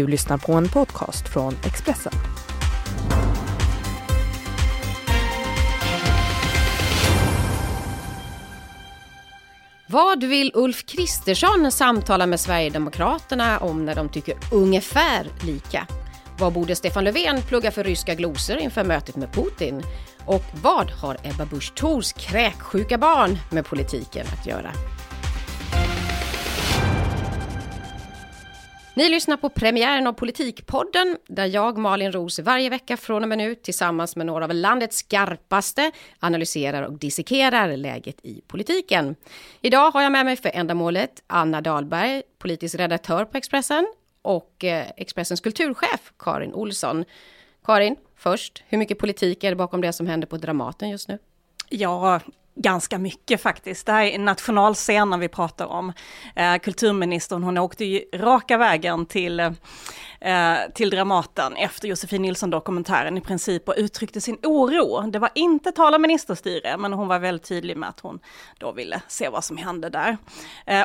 du lyssnar på en podcast från Expressen. Vad vill Ulf Kristersson samtala med Sverigedemokraterna om när de tycker ungefär lika? Vad borde Stefan Löfven plugga för ryska glosor inför mötet med Putin? Och vad har Ebba Busch Thors kräksjuka barn med politiken att göra? Ni lyssnar på premiären av Politikpodden där jag, Malin Rose, varje vecka från och med nu tillsammans med några av landets skarpaste analyserar och dissekerar läget i politiken. Idag har jag med mig för ändamålet Anna Dahlberg, politisk redaktör på Expressen och Expressens kulturchef Karin Olsson. Karin, först, hur mycket politik är det bakom det som händer på Dramaten just nu? Ja, ganska mycket faktiskt. Det här är nationalscenen vi pratar om. Kulturministern, hon åkte ju raka vägen till Dramaten efter Josefin Nilsson-dokumentären i princip och uttryckte sin oro. Det var inte tala ministerstyre, men hon var väldigt tydlig med att hon då ville se vad som hände där.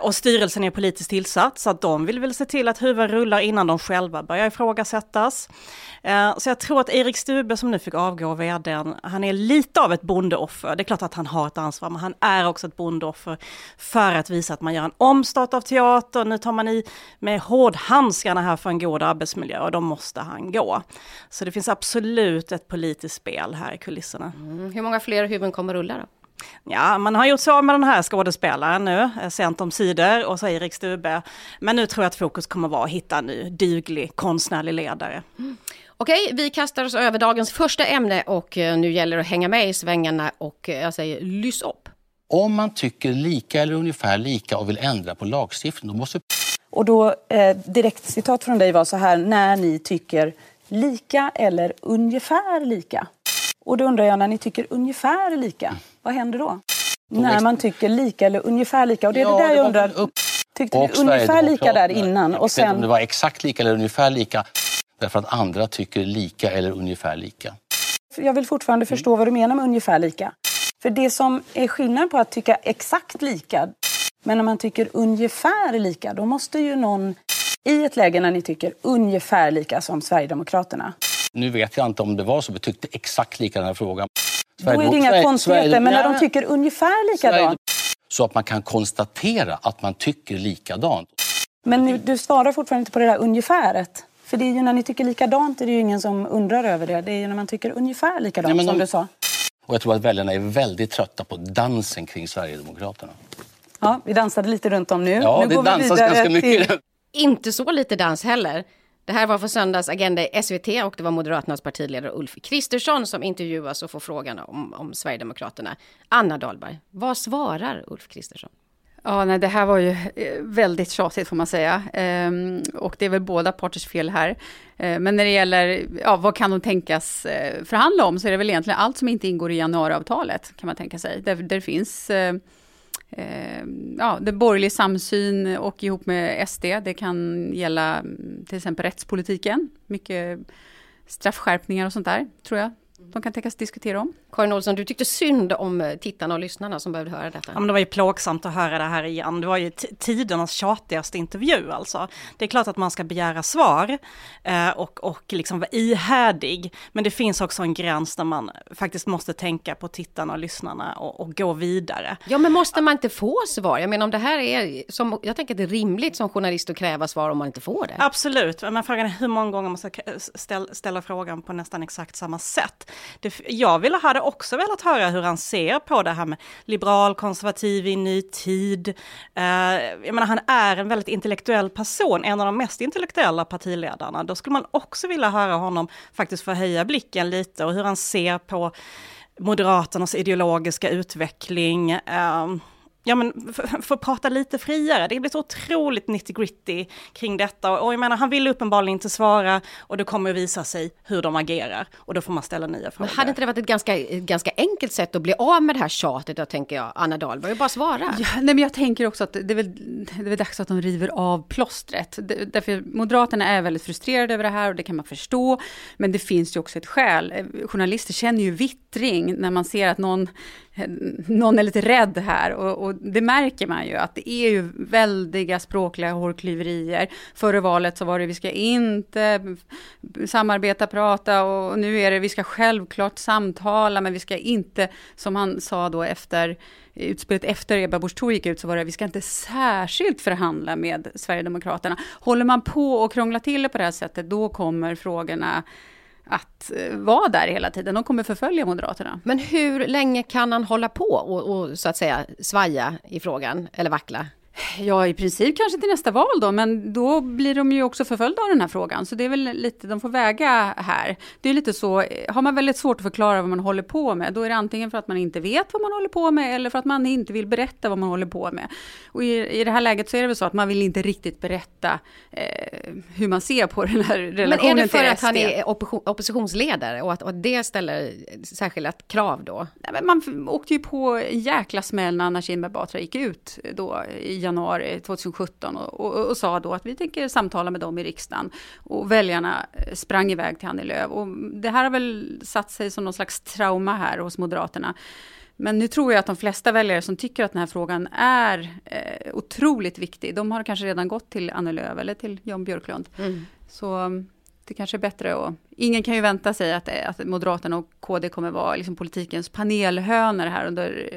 Och styrelsen är politiskt tillsatt så att de vill väl se till att huvuden rullar innan de själva börjar ifrågasättas. Så jag tror att Erik Stube som nu fick avgå vd:n, han är lite av ett bondeoffer. Det är klart att han har ett ansvar, men han är också ett bondeoffer för att visa att man gör en omstart av teater. Nu tar man i med hårdhandskarna här för en god arbetsmiljö och då måste han gå. Så det finns absolut ett politiskt spel här i kulisserna. Mm. Hur många fler huvuden kommer rulla då? Ja, man har gjort så med den här skådespelaren nu, sent om sidor, och så Erik Stube. Men nu tror jag att fokus kommer vara att hitta en ny duglig konstnärlig ledare. Mm. Okej, vi kastar oss över dagens första ämne och nu gäller det att hänga med i svängarna och jag säger lyss upp. Om man tycker lika eller ungefär lika och vill ändra på lagstiftningen, då måste... Och då, direkt citat från dig var så här, när ni tycker lika eller ungefär lika. Och då undrar jag, när ni tycker ungefär lika, vad händer då? När man tycker lika eller ungefär lika, och det är ja, det där jag undrar. Tyckte ni ungefär lika där innan? Och sen... Om det var exakt lika eller ungefär lika, därför att andra tycker lika eller ungefär lika. Jag vill fortfarande förstå vad du menar med ungefär lika. För det som är skillnaden på att tycka exakt lika, men när man tycker ungefär lika, då måste ju någon i ett läge när ni tycker ungefär lika som Sverigedemokraterna. Nu vet jag inte om det var så, vi tyckte exakt lika den här frågan. Då är det inga konstigheter, men när de tycker ungefär likadant. Så att man kan konstatera att man tycker likadant. Men nu, du svarar fortfarande inte på det där ungefäret. För det är ju när ni tycker likadant är det ju ingen som undrar över det. Det är ju när man tycker ungefär likadant. Nej, som du sa. Och jag tror att väljarna är väldigt trötta på dansen kring Sverigedemokraterna. Ja, vi dansade lite runt om nu. Ja, nu det dansas ganska mycket. Till... Inte så lite dans heller. Det här var för söndags Agenda i SVT och det var Moderaternas partiledare Ulf Kristersson som intervjuas och får frågan om Sverigedemokraterna. Anna Dahlberg, vad svarar Ulf Kristersson? Ja, nej, det här var ju väldigt tjatigt får man säga. Och det är väl båda parters fel här. Men när det gäller ja, vad kan de tänkas förhandla om så är det väl egentligen allt som inte ingår i januariavtalet kan man tänka sig. Där finns... Ja, det borgerlig samsyn och ihop med SD, det kan gälla till exempel rättspolitiken, mycket straffskärpningar och sånt där tror jag de kan tänkas diskutera om. Karin Olsson, du tyckte synd om tittarna och lyssnarna som behövde höra detta. Ja, men det var ju plågsamt att höra det här igen. Det var ju tidernas tjatigaste intervju alltså. Det är klart att man ska begära svar och liksom vara ihärdig. Men det finns också en gräns där man faktiskt måste tänka på tittarna och lyssnarna och gå vidare. Ja, men måste man inte få svar? Jag menar om det här är, som, jag tänker att det är rimligt som journalist att kräva svar om man inte får det. Absolut, men frågan är hur många gånger man ska ställa frågan på nästan exakt samma sätt. Jag hade också velat höra hur han ser på det här med liberal, konservativ i ny tid. Jag menar, han är en väldigt intellektuell person, en av de mest intellektuella partiledarna. Då skulle man också vilja höra honom faktiskt förhöja blicken lite och hur han ser på Moderaternas ideologiska utveckling. Ja, men för att prata lite friare. Det blir så otroligt nitty-gritty kring detta. Och jag menar, han vill uppenbarligen inte svara och det kommer att visa sig hur de agerar. Och då får man ställa nya frågor. Men hade inte det varit ett ganska enkelt sätt att bli av med det här tjatet, då tänker jag, Anna Dahlberg, bara svara. Ja, nej, men jag tänker också att det är väl dags att de river av plåstret. Därför Moderaterna är väldigt frustrerade över det här och det kan man förstå. Men det finns ju också ett skäl. Journalister känner ju vittring när man ser att någon någon är lite rädd här, och det märker man ju att det är ju väldiga språkliga hårklyverier. Före valet så var det vi ska inte samarbeta, prata, och nu är det vi ska självklart samtala, men vi ska inte, som han sa då efter utspelet efter Ebba Busch Thor gick ut, så var det vi ska inte särskilt förhandla med Sverigedemokraterna. Håller man på och krångla till det på det här sättet, då kommer frågorna att vara där hela tiden. De kommer förfölja Moderaterna. Men hur länge kan han hålla på och så att säga svaja i frågan eller vackla? Ja, i princip kanske till nästa val då, men då blir de ju också förföljda av den här frågan. Så det är väl lite, de får väga här. Det är lite så, har man väldigt svårt att förklara vad man håller på med, då är det antingen för att man inte vet vad man håller på med eller för att man inte vill berätta vad man håller på med. Och i det här läget så är det väl så att man vill inte riktigt berätta hur man ser på den här relationen till. Men är det för att han är oppositionsledare och att det ställer särskilda krav då? Nej, men man åkte ju på en jäkla smäll när Kinberg Batra gick ut då i januari 2017 och sa då att vi tänker samtala med dem i riksdagen, och väljarna sprang iväg till Annie Lööf, och det här har väl satt sig som någon slags trauma här hos Moderaterna. Men nu tror jag att de flesta väljare som tycker att den här frågan är otroligt viktig, de har kanske redan gått till Annie Lööf eller till John Björklund. Så det kanske är bättre, och ingen kan ju vänta sig att Moderaterna och KD kommer vara liksom politikens panelhönor här under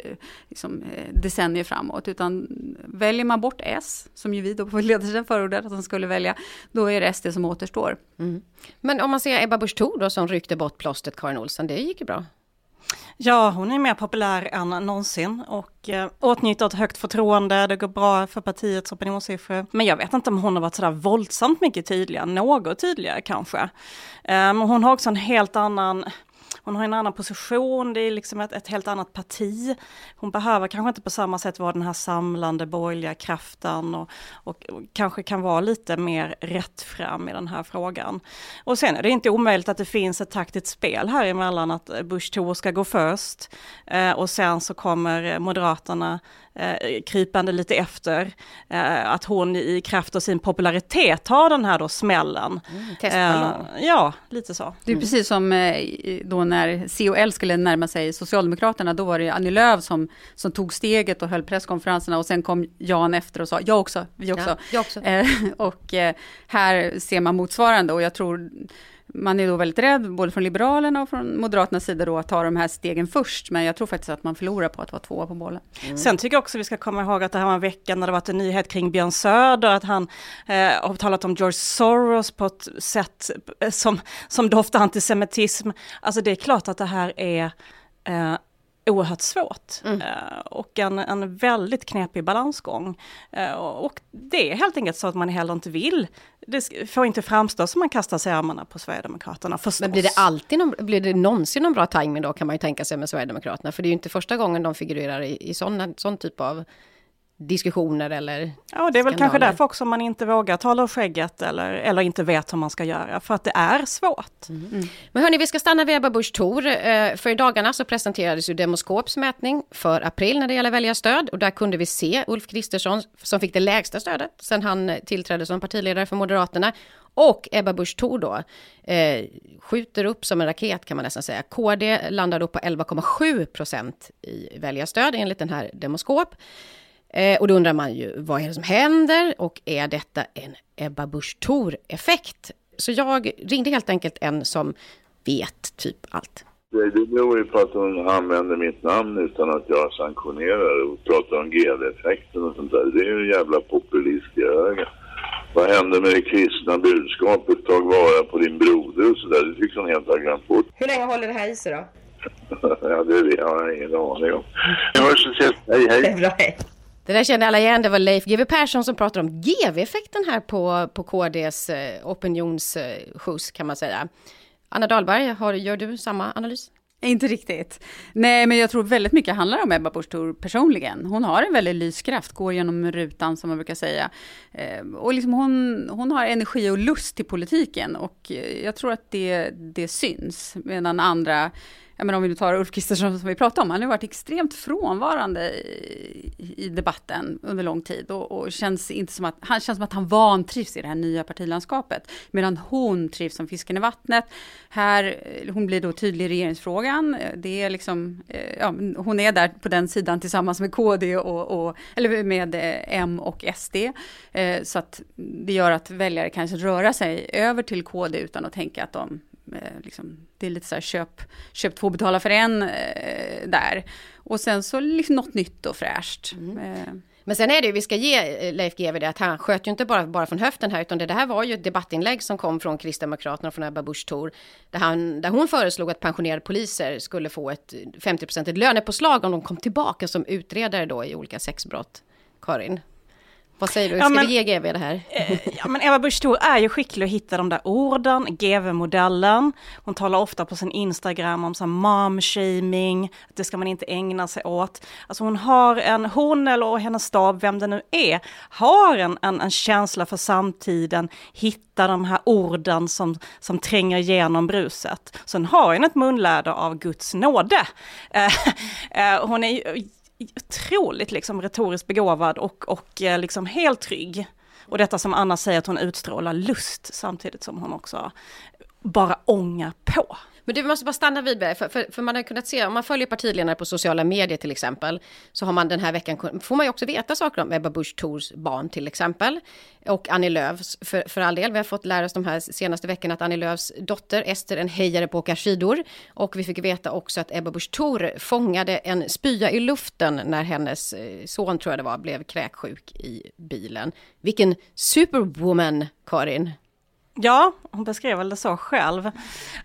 liksom, decennier framåt. Utan väljer man bort S, som ju vi då på ledarsidan förordade att de skulle välja, då är det SD som återstår. Mm. Men om man ser Ebba Busch Thor då, som ryckte bort plåstret Karin Olsson, det gick ju bra. Ja, hon är mer populär än någonsin och åtnjuter ett högt förtroende. Det går bra för partiets opinionssiffror. Men jag vet inte om hon har varit sådär våldsamt mycket tydligare, något tydligare kanske. Hon har också en helt annan... Hon har en annan position, det är liksom ett helt annat parti. Hon behöver kanske inte på samma sätt vara den här samlande borgerliga kraften och kanske kan vara lite mer rätt fram i den här frågan. Och sen är det inte omöjligt att det finns ett taktiskt spel här emellan, att Busch Thor ska gå först och sen så kommer Moderaterna krypande lite efter, att hon i kraft av sin popularitet tar den här då smällen. Ja, lite så. Det är precis som då när COL skulle närma sig Socialdemokraterna, då var det Annie Lööf som tog steget och höll presskonferenserna, och sen kom Jan efter och sa jag också, vi också. Ja, jag också. Och här ser man motsvarande, och jag tror man är då väldigt rädd både från Liberalerna och från Moderaternas sida då, att ta de här stegen först. Men jag tror faktiskt att man förlorar på att vara tvåa på bollen. Mm. Sen tycker jag också vi ska komma ihåg att det här var en vecka när det varit en nyhet kring Björn Söder, att han har talat om George Soros på ett sätt som doftar antisemitism. Alltså det är klart att det här är oerhört svårt och en väldigt knepig balansgång. Och det är helt enkelt så att man heller inte vill. Det får inte framstå som man kastar sig armarna på Sverigedemokraterna förstås. Men blir det någonsin någon bra timing då, kan man ju tänka sig, med Sverigedemokraterna? För det är ju inte första gången de figurerar i sån typ av diskussioner eller skandaler. Ja, det är väl kanske därför också man inte vågar tala om skägget eller inte vet hur man ska göra, för att det är svårt. Mm. Men hörni, vi ska stanna vid Ebba Busch Thor, för i dagarna så presenterades ju Demoskops mätning för april när det gäller väljarstöd, och där kunde vi se Ulf Kristersson som fick det lägsta stödet sedan han tillträdde som partiledare för Moderaterna, och Ebba Busch Thor då skjuter upp som en raket, kan man nästan säga. KD landar då på 11,7% i väljarstöd enligt den här Demoskop. Och då undrar man ju, vad är det som händer, och är detta en Ebba Busch Thor-effekt? Så jag ringde helt enkelt en som vet typ allt. Det beror ju på att hon använder mitt namn utan att jag sanktionerar, och pratar om GD-effekten och sånt där. Det är ju jävla populistiska ögon. Vad händer med det kristna budskapet? Tag vara på din broder och sådär. Det tycks hon helt ha glömt bort. Hur länge håller det här i sig då? Ja, det har jag ingen aning om. Jag hörs och ses. Hej, hej. Det är bra, hej. Det där kände alla igen, det var Leif G.W. Persson som pratade om GW-effekten här på KDs opinionsskjuts, kan man säga. Anna Dahlberg, gör du samma analys? Inte riktigt. Nej, men jag tror väldigt mycket handlar om Ebba Busch Thor personligen. Hon har en väldigt lyskraft, går genom rutan som man brukar säga. Och liksom hon har energi och lust till politiken, och jag tror att det syns, medan andra Ja, men om vi nu tar Ulf Kristersson som vi pratade om, han har varit extremt frånvarande i debatten under lång tid och känns inte som att, han känns som att han vantrivs i det här nya partilandskapet, medan hon trivs som fisken i vattnet. Här, hon blir då tydlig i regeringsfrågan, det är liksom, ja, hon är där på den sidan tillsammans med KD och eller med M och SD, så att det gör att väljare kanske röra sig över till KD utan att tänka att de liksom, det är lite så här köp två, betala för en där. Och sen så liksom något nytt och fräscht. Men sen är det ju, vi ska ge Leif G.W. det att han sköt ju inte bara från höften här, utan det här var ju ett debattinlägg som kom från Kristdemokraterna och från Ebba Busch Thor, där hon föreslog att pensionerade poliser skulle få ett 50% lönepåslag om de kom tillbaka som utredare då i olika sexbrott. Karin, vad säger du? Ska vi ge GV det här? Ja, men Ebba Busch Thor är ju skicklig att hitta de där orden, GV-modellen. Hon talar ofta på sin Instagram om så här mom-shaming, att det ska man inte ägna sig åt. Alltså hon eller hennes stab, vem det nu är, har en känsla för samtiden, hitta de här orden som tränger igenom bruset. Sen har hon ett munläder av Guds nåde. Hon är ju otroligt liksom retoriskt begåvad och liksom helt trygg. Och detta som Anna säger, att hon utstrålar lust samtidigt som hon också bara ångar på. Men du, vi måste bara stanna vid, för man har kunnat se, om man följer partiledare på sociala medier till exempel, så har man den här veckan, får man ju också veta saker om Ebba Busch Thors barn till exempel, och Annie Lööfs, för all del. Vi har fått lära oss de här senaste veckorna att Annie Lööfs dotter Ester en hejare på att åka skidor, och vi fick veta också att Ebba Busch Thor fångade en spya i luften när hennes son, tror jag det var, blev kräksjuk i bilen. Vilken superwoman, Karin! Ja, hon beskrev väl det så själv.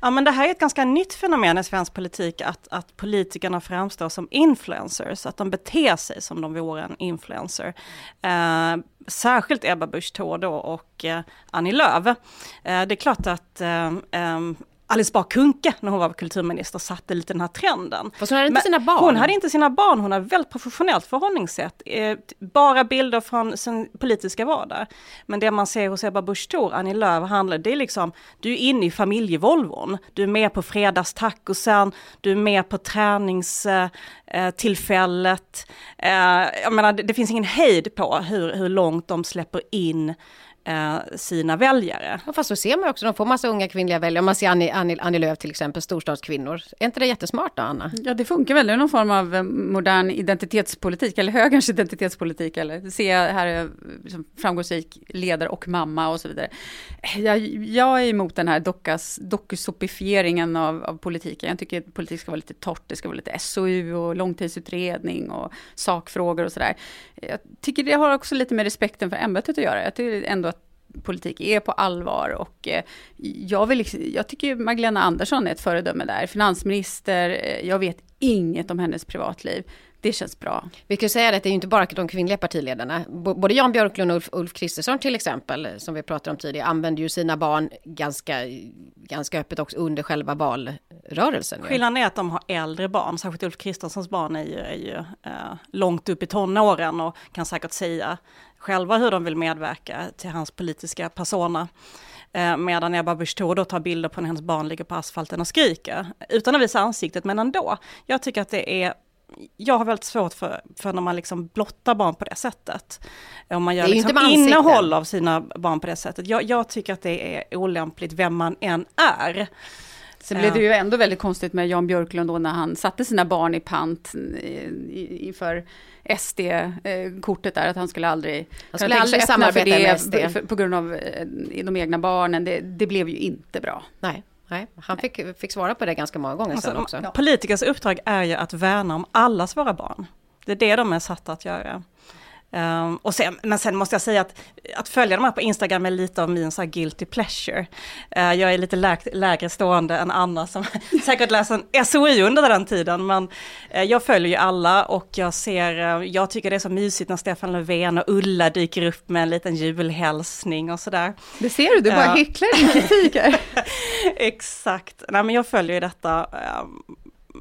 Ja, men det här är ett ganska nytt fenomen i svensk politik, att politikerna framstår som influencers, att de beter sig som de vore en influencer. Särskilt Ebba Busch Thor då och Annie Lööf. Det är klart att Alice Bah Kuhnke, när hon var kulturminister, satte lite den här trenden. Fast hon hade inte sina barn. Hon hade inte sina barn, hon hade väldigt professionellt förhållningssätt. Bara bilder från sin politiska vardag. Men det man ser hos Ebba Busch Thor, Annie Lööf, handlar, det är liksom, du är inne i familjevolvon. Du är med på fredagstacosen, du är med på träningstillfället. Jag menar, det finns ingen hejd på hur långt de släpper in sina väljare. Ja, fast så ser man också, de får massa unga kvinnliga väljare. Man ser Annie Lööf till exempel, storstadskvinnor. Är inte det jättesmart då, Anna? Ja, det funkar väl i någon form av modern identitetspolitik, eller högerns identitetspolitik, eller se här framgångsrik ledare och mamma och så vidare. Jag är emot den här dokusopifieringen av politiken. Jag tycker att politik ska vara lite torrt, det ska vara lite SOU och långtidsutredning och sakfrågor och sådär. Jag tycker det har också lite med respekten för ämbetet att göra. Jag tycker ändå att politik är på allvar, och jag tycker Magdalena Andersson är ett föredöme där. Finansminister, jag vet inget om hennes privatliv. Det känns bra. Vi kan säga att det är ju inte bara de kvinnliga partiledarna. Både John Björklund och Ulf Kristersson till exempel, som vi pratade om tidigare, använder ju sina barn ganska öppet också under själva valrörelsen. Skillnaden är att de har äldre barn. Särskilt Ulf Kristerssons barn är ju långt upp i tonåren och kan säkert säga själva hur de vill medverka till hans politiska persona. Medan Ebba Busch Thor då tar bilder på när hennes barn ligger på asfalten och skriker. Utan att visa ansiktet, men ändå. Jag tycker att det är... Jag har väldigt svårt för när man liksom blottar barn på det sättet. Om man gör liksom innehåll av sina barn på det sättet. Jag tycker att det är olämpligt vem man än är. Sen blev det ju ändå väldigt konstigt med John Björklund då, när han satte sina barn i pant inför SD-kortet där, att han skulle aldrig samarbeta med SD på grund av de egna barnen. Det blev ju inte bra. Nej, han fick svara på det ganska många gånger sen också. Ja. Politikers uppdrag är ju att värna om allas våra barn. Det är det de är satta att göra. Men sen måste jag säga att följa de här på Instagram är lite av min så här guilty pleasure. Jag är lite lägre stående än Anna, som säkert läser en SOI under den tiden, men jag följer ju alla, och jag tycker det är så mysigt när Stefan Löfven och Ulla dyker upp med en liten julhälsning och sådär. Det ser du bara hycklar i kritiker. Exakt. Nej, men jag följer ju detta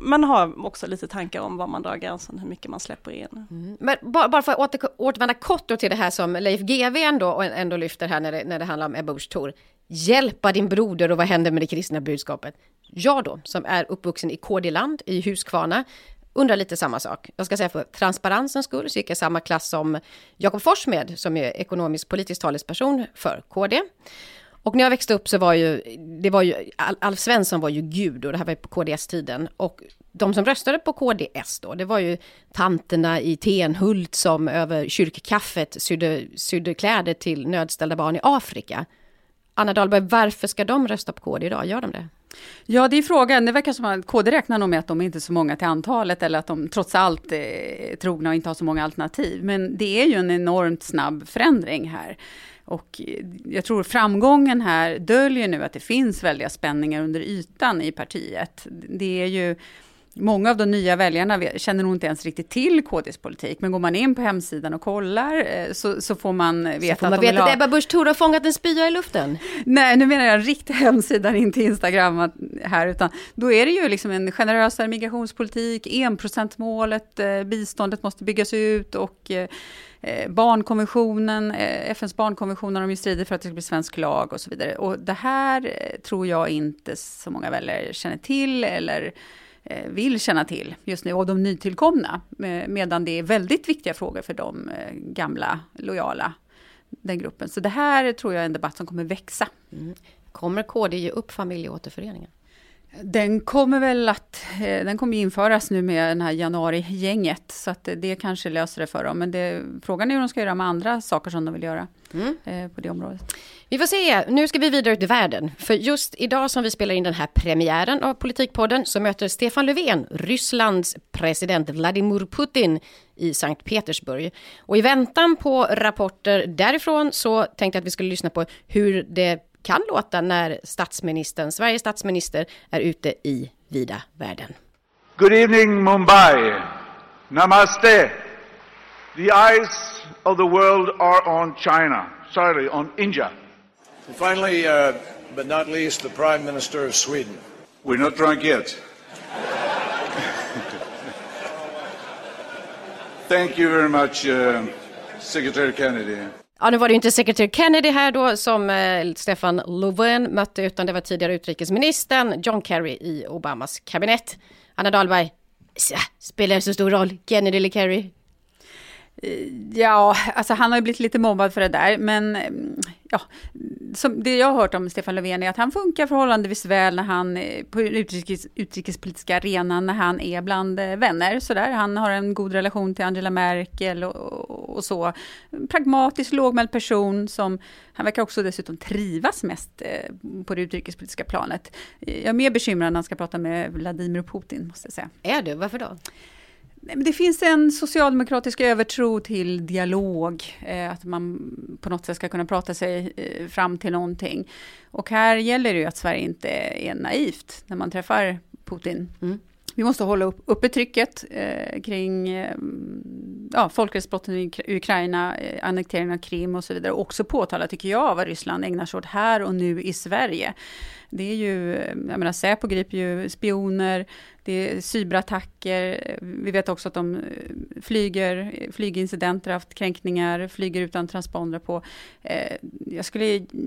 man har också lite tankar om var man drar gränsen, hur mycket man släpper in. Mm. Men bara för att återvända kort till det här som Leif G.W. ändå lyfter här när det handlar om Ebba Busch Thor. Hjälpa din broder och vad händer med det kristna budskapet? Jag då, som är uppvuxen i KD-land i Huskvarna, undrar lite samma sak. Jag ska säga för transparensens skull så gick jag samma klass som Jakob Forsmed som är ekonomisk politisk talesperson för KD. Och när jag växte upp så var Alf Svensson var ju gud, och det här var ju på KDS-tiden. Och de som röstade på KDS då, det var ju tanterna i Tenhult som över kyrkkaffet sydde kläder till nödställda barn i Afrika. Anna Dahlberg, varför ska de rösta på KD idag? Gör de det? Ja, det är frågan. Det verkar som att KD räknar nog med att de inte är så många till antalet eller att de trots allt är trogna och inte har så många alternativ. Men det är ju en enormt snabb förändring här. Och jag tror framgången här döljer nu att det finns väldiga spänningar under ytan i partiet. Det är ju... Många av de nya väljarna känner nog inte ens riktigt till KDs politik. Men går man in på hemsidan och kollar så får man veta att Ebba Busch Thor har fångat en spya i luften. Nej, nu menar jag riktigt hemsidan, inte Instagram här. Utan då är det ju liksom en generösare migrationspolitik, 1%-målet, biståndet måste byggas ut och... barnkonventionen, FNs barnkonvention har de ju strider för att det ska bli svensk lag och så vidare. Och det här tror jag inte så många väljare känner till eller vill känna till just nu, och de nytillkomna, medan det är väldigt viktiga frågor för de gamla, lojala, den gruppen. Så det här tror jag är en debatt som kommer växa. Mm. Kommer KD ge upp familjeåterföreningen? Den kommer införas nu med den här januari-gänget, så att det kanske löser det för dem. Men frågan är hur de ska göra med andra saker som de vill göra på det området. Vi får se. Nu ska vi vidare till världen. För just idag som vi spelar in den här premiären av Politikpodden så möter Stefan Löfven Rysslands president Vladimir Putin i Sankt Petersburg. Och i väntan på rapporter därifrån så tänkte jag att vi skulle lyssna på hur det kan låta när Sveriges statsminister är ute i vida världen. Good evening Mumbai. Namaste. The eyes of the world are on China. Sorry, on India. And finally, but not least, the Prime Minister of Sweden. We're not drunk yet. Thank you very much, Secretary Kennedy. Ja, nu var det ju inte sekreterare Kennedy här då som Stefan Löfven mötte, utan det var tidigare utrikesministern John Kerry i Obamas kabinett. Anna Dahlberg, spelar det så stor roll, Kennedy eller Kerry? Ja, alltså han har ju blivit lite mobbad för det där, men ja, som det jag har hört om Stefan Löfven är att han funkar förhållandevis väl när han på utrikespolitiska arenan, när han är bland vänner så där. Han har en god relation till Angela Merkel och så. Pragmatisk, lågmäld person som han verkar också dessutom trivas mest på det utrikespolitiska planet. Jag är mer bekymrad när han ska prata med Vladimir Putin, måste jag säga. Är du? Varför då? Det finns en socialdemokratisk övertro till dialog, att man på något sätt ska kunna prata sig fram till någonting. Och här gäller det ju att Sverige inte är naivt när man träffar Putin. Mm. Vi måste hålla uppe trycket kring folkrättsbrotten i Ukraina, annekteringen av Krim och så vidare. Och också påtala, tycker jag, vad Ryssland ägnar sig åt här och nu i Sverige. Det är ju, jag menar, Säpo griper ju spioner, det är cyberattacker. Vi vet också att de flygincidenter, haft kränkningar, flyger utan transpondrar på. Jag skulle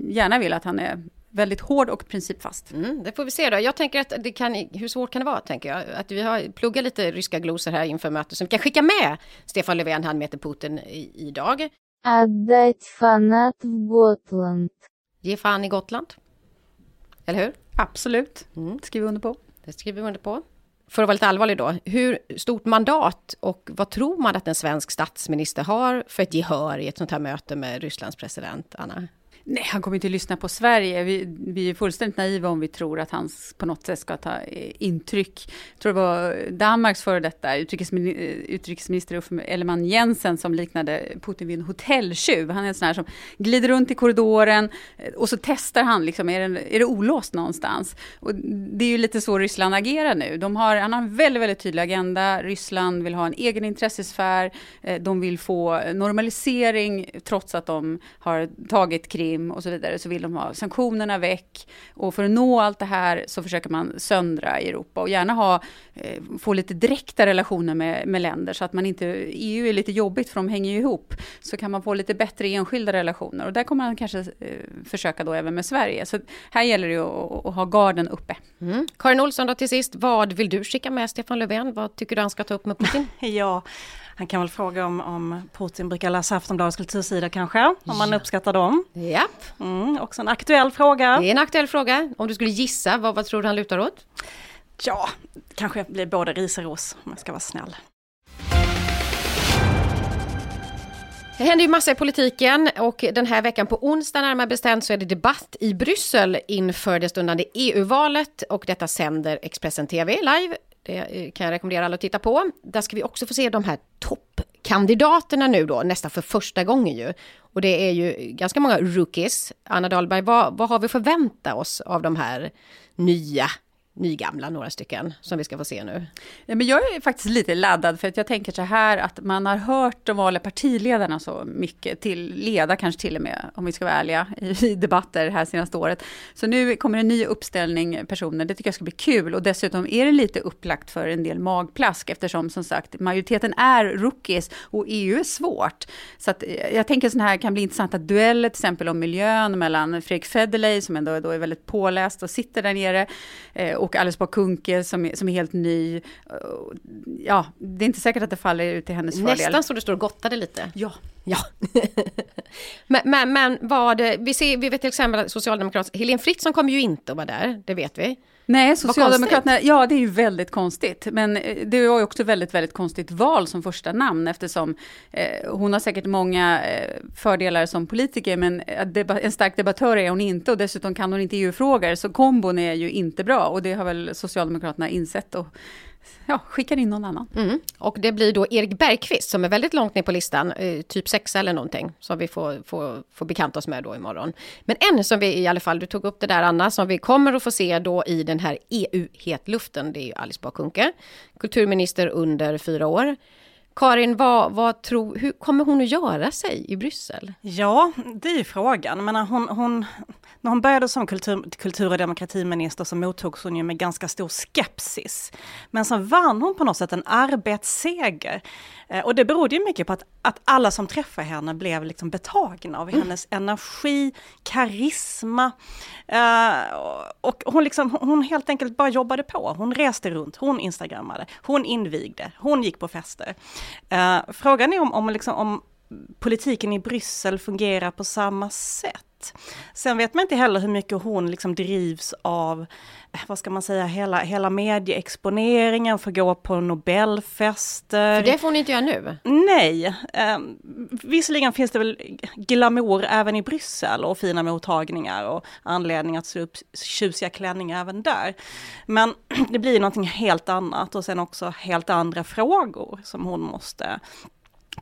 gärna vilja att han är väldigt hård och principfast. Det får vi se då. Jag tänker att hur svårt kan det vara, tänker jag, att vi har pluggat lite ryska glosor här inför mötet som kan skicka med Stefan Löfven, han möter Putin idag. Отдать фанат в Gotland. Ge fan i Gotland. Eller hur? Absolut. Det skriver vi under på. Det skriver vi under på. För att vara lite allvarlig då, hur stort mandat och vad tror man att en svensk statsminister har för ett gehör i ett sånt här möte med Rysslands president, Anna? Nej, han kommer inte lyssna på Sverige. Vi är fullständigt naiva om vi tror att han på något sätt ska ta intryck. Jag tror det var Danmarks före detta utrikesminister Ulf Ellemann Jensen som liknade Putin vid en hotelltjuv. Han är en sån här som glider runt i korridoren och så testar han, liksom, är det olåst någonstans? Och det är ju lite så Ryssland agerar nu. Han har en väldigt, väldigt tydlig agenda. Ryssland vill ha en egen intressesfär. De vill få normalisering trots att de har tagit krig Krim och så vidare, så vill de ha sanktionerna väck, och för att nå allt det här så försöker man söndra Europa och gärna få lite direkta relationer med länder, så att man inte, EU är lite jobbigt för de hänger ju ihop, så kan man få lite bättre enskilda relationer, och där kommer man kanske försöka då även med Sverige, så här gäller det ju att ha garden uppe. Mm. Karin Olsson då till sist, vad vill du skicka med Stefan Löfven, vad tycker du han ska ta upp med Putin? Ja, han kan väl fråga om Putin brukar läsa Aftonbladets kultursida kanske, om man uppskattar dem. Ja. Mm, också en aktuell fråga. Det är en aktuell fråga. Om du skulle gissa, vad tror du han lutar åt? Ja, kanske blir både ris och ros om jag ska vara snäll. Det händer ju massa i politiken, och den här veckan på onsdag närmare bestämt så är det debatt i Bryssel inför det stundande EU-valet, och detta sänder Expressen TV live. Det kan jag rekommendera alla att titta på. Där ska vi också få se de här toppkandidaterna nu då, nästan för första gången ju. Och det är ju ganska många rookies. Anna Dahlberg, vad har vi förvänta oss av de här nygamla, några stycken som vi ska få se nu? Ja, men jag är faktiskt lite laddad, för att jag tänker så här att man har hört de vanliga partiledarna så mycket till leda, kanske till och med, om vi ska vara ärliga, i debatter här senaste året. Så nu kommer en ny uppställning personer, det tycker jag ska bli kul, och dessutom är det lite upplagt för en del magplask, eftersom som sagt majoriteten är rookies och EU är svårt. Så att jag tänker sån här kan bli intressanta dueller till exempel om miljön mellan Fredrik Federley, som ändå är väldigt påläst och sitter där nere, och Alice Bah Kuhnke som är helt ny. Ja, det är inte säkert att det faller ut i hennes fördel. Nästan så du står och gottade lite. Ja. men vi vet till exempel att Socialdemokraterna, Helene Fritzon kommer ju inte att vara där, det vet vi. Nej, Socialdemokraterna, ja det är ju väldigt konstigt, men det var ju också väldigt, väldigt konstigt val som första namn, eftersom hon har säkert många fördelar som politiker, men en stark debattör är hon inte, och dessutom kan hon inte EU-frågor, så kombon är ju inte bra, och det har väl Socialdemokraterna insett och skickar in någon annan. Mm. Och det blir då Erik Bergqvist som är väldigt långt ner på listan, typ 6 eller någonting, som vi får bekanta oss med då imorgon. Men en som vi i alla fall, du tog upp det där Anna, som vi kommer att få se då i den här EU-hetluften, det är ju Alice Bah Kuhnke, kulturminister under 4 år. Karin, hur kommer hon att göra sig i Bryssel? Ja, det är ju frågan. Jag menar, när hon började som kultur- och demokratiminister så mottogs hon ju med ganska stor skepsis. Men så vann hon på något sätt en arbetsseger. Och det berodde ju mycket på att alla som träffade henne blev liksom betagna av hennes energi, karisma. Och hon helt enkelt bara jobbade på. Hon reste runt, hon instagrammade, hon invigde, hon gick på fester. Frågan är om politiken i Bryssel fungerar på samma sätt. Sen vet man inte heller hur mycket hon drivs av, vad ska man säga, hela medieexponeringen, för att gå på Nobelfester. För det får hon inte göra nu? Nej. Visserligen finns det väl glamour även i Bryssel och fina mottagningar och anledning att se upp tjusiga klänningar även där. Men det blir någonting helt annat, och sen också helt andra frågor som hon måste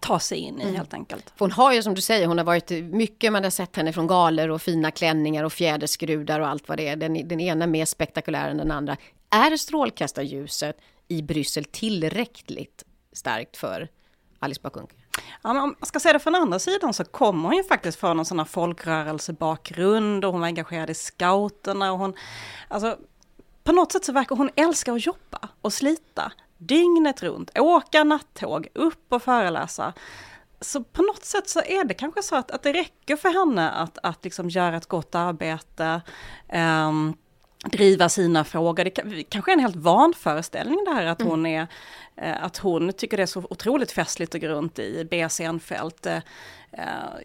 ta sig in i helt enkelt. För hon har ju, som du säger, hon har varit mycket, man har sett henne från galor och fina klänningar och fjäderskrudar och allt vad det är. Den ena mer spektakulär än den andra. Är strålkastarljuset i Bryssel tillräckligt starkt för Alice Bah Kuhnke? Ja, men om jag ska säga det från andra sidan så kommer hon ju faktiskt från någon sån här folkrörelsebakgrund, och hon var engagerad i scouterna, och hon, alltså, på något sätt så verkar hon älska att jobba och slita dygnet runt, åka nattåg, upp och föreläsa. Så på något sätt så är det kanske så att det räcker för henne att göra ett gott arbete, driva sina frågor. Det kanske är en helt van föreställning det här att hon är, att hon tycker det är så otroligt festligt och grunt i BC-fält,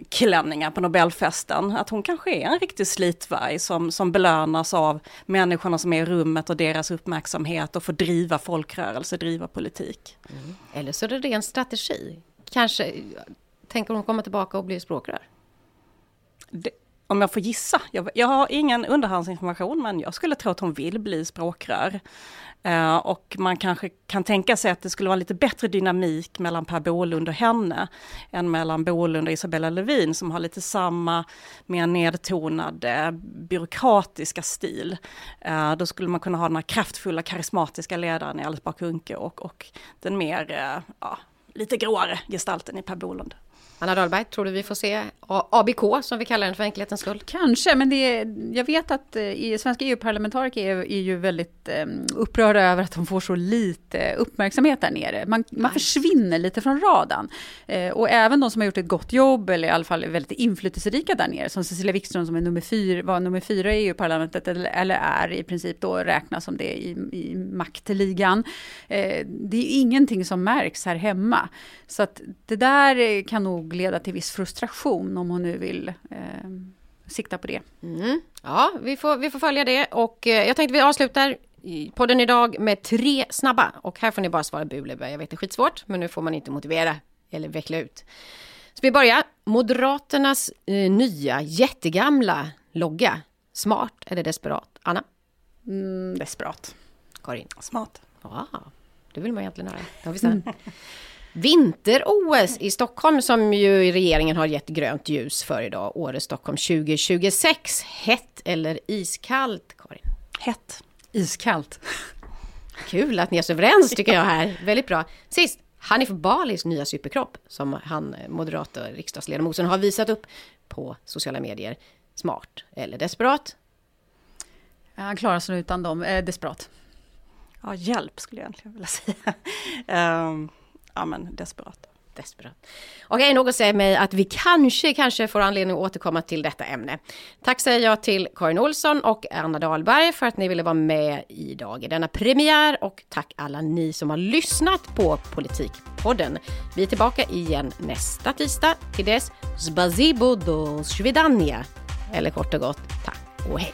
klänningar på Nobelfesten. Att hon kanske är en riktig slitvarg som belönas av människorna som är i rummet och deras uppmärksamhet, och får driva folkrörelser, driva politik. Mm. Eller så är det en strategi. Kanske tänker hon komma tillbaka och bli språkrör? Om jag får gissa, jag har ingen underhandsinformation, men jag skulle tro att hon vill bli språkrör. Och man kanske kan tänka sig att det skulle vara lite bättre dynamik mellan Per Bolund och henne än mellan Bolund och Isabella Lövin, som har lite samma mer nedtonade byråkratiska stil. Då skulle man kunna ha den här kraftfulla, karismatiska ledaren i Alice Bah Kuhnke och den mer lite gråare gestalten i Per Bolund. Anna Dahlberg, tror du vi får se ABK som vi kallar den för enkelhetens skull? Kanske, men jag vet att svenska EU-parlamentariker är ju väldigt upprörda över att de får så lite uppmärksamhet där nere. Man försvinner lite från radarn. Och även de som har gjort ett gott jobb, eller i alla fall väldigt inflytelserika där nere, som Cecilia Wikström som är nummer fyra i EU-parlamentet, eller är i princip då räknas som det i maktligan. Det är ju ingenting som märks här hemma. Så att det där kan nog leda till viss frustration om hon nu vill sikta på det. Mm. Ja, vi får följa det, och jag tänkte vi avslutar podden idag med 3 snabba, och här får ni bara svara Bulebö. Jag vet det är skitsvårt, men nu får man inte motivera eller veckla ut. Så vi börjar. Moderaternas nya jättegamla logga. Smart eller desperat? Anna? Desperat. Karin? Smart. Ja, det vill man egentligen höra. Det har vi sen. Vinter-OS i Stockholm, som ju regeringen har gett grönt ljus för idag. Åre Stockholm 2026. Hett eller iskallt, Karin? Hett. Iskallt. Kul att ni är så överens tycker jag här. Väldigt bra. Sist, Hanif Balis nya superkropp som han, moderat och riksdagsledamoten, har visat upp på sociala medier. Smart eller desperat? Han klarar sig utan dem. Desperat. Ja, hjälp skulle jag egentligen vilja säga. Ja, men desperat. Okej, något säger mig att vi kanske får anledning att återkomma till detta ämne. Tack säger jag till Karin Olsson och Anna Dahlberg för att ni ville vara med idag i denna premiär, och tack alla ni som har lyssnat på Politikpodden. Vi är tillbaka igen nästa tisdag. Till dess, Zbazibo do Svidania, eller kort och gott, tack och hej.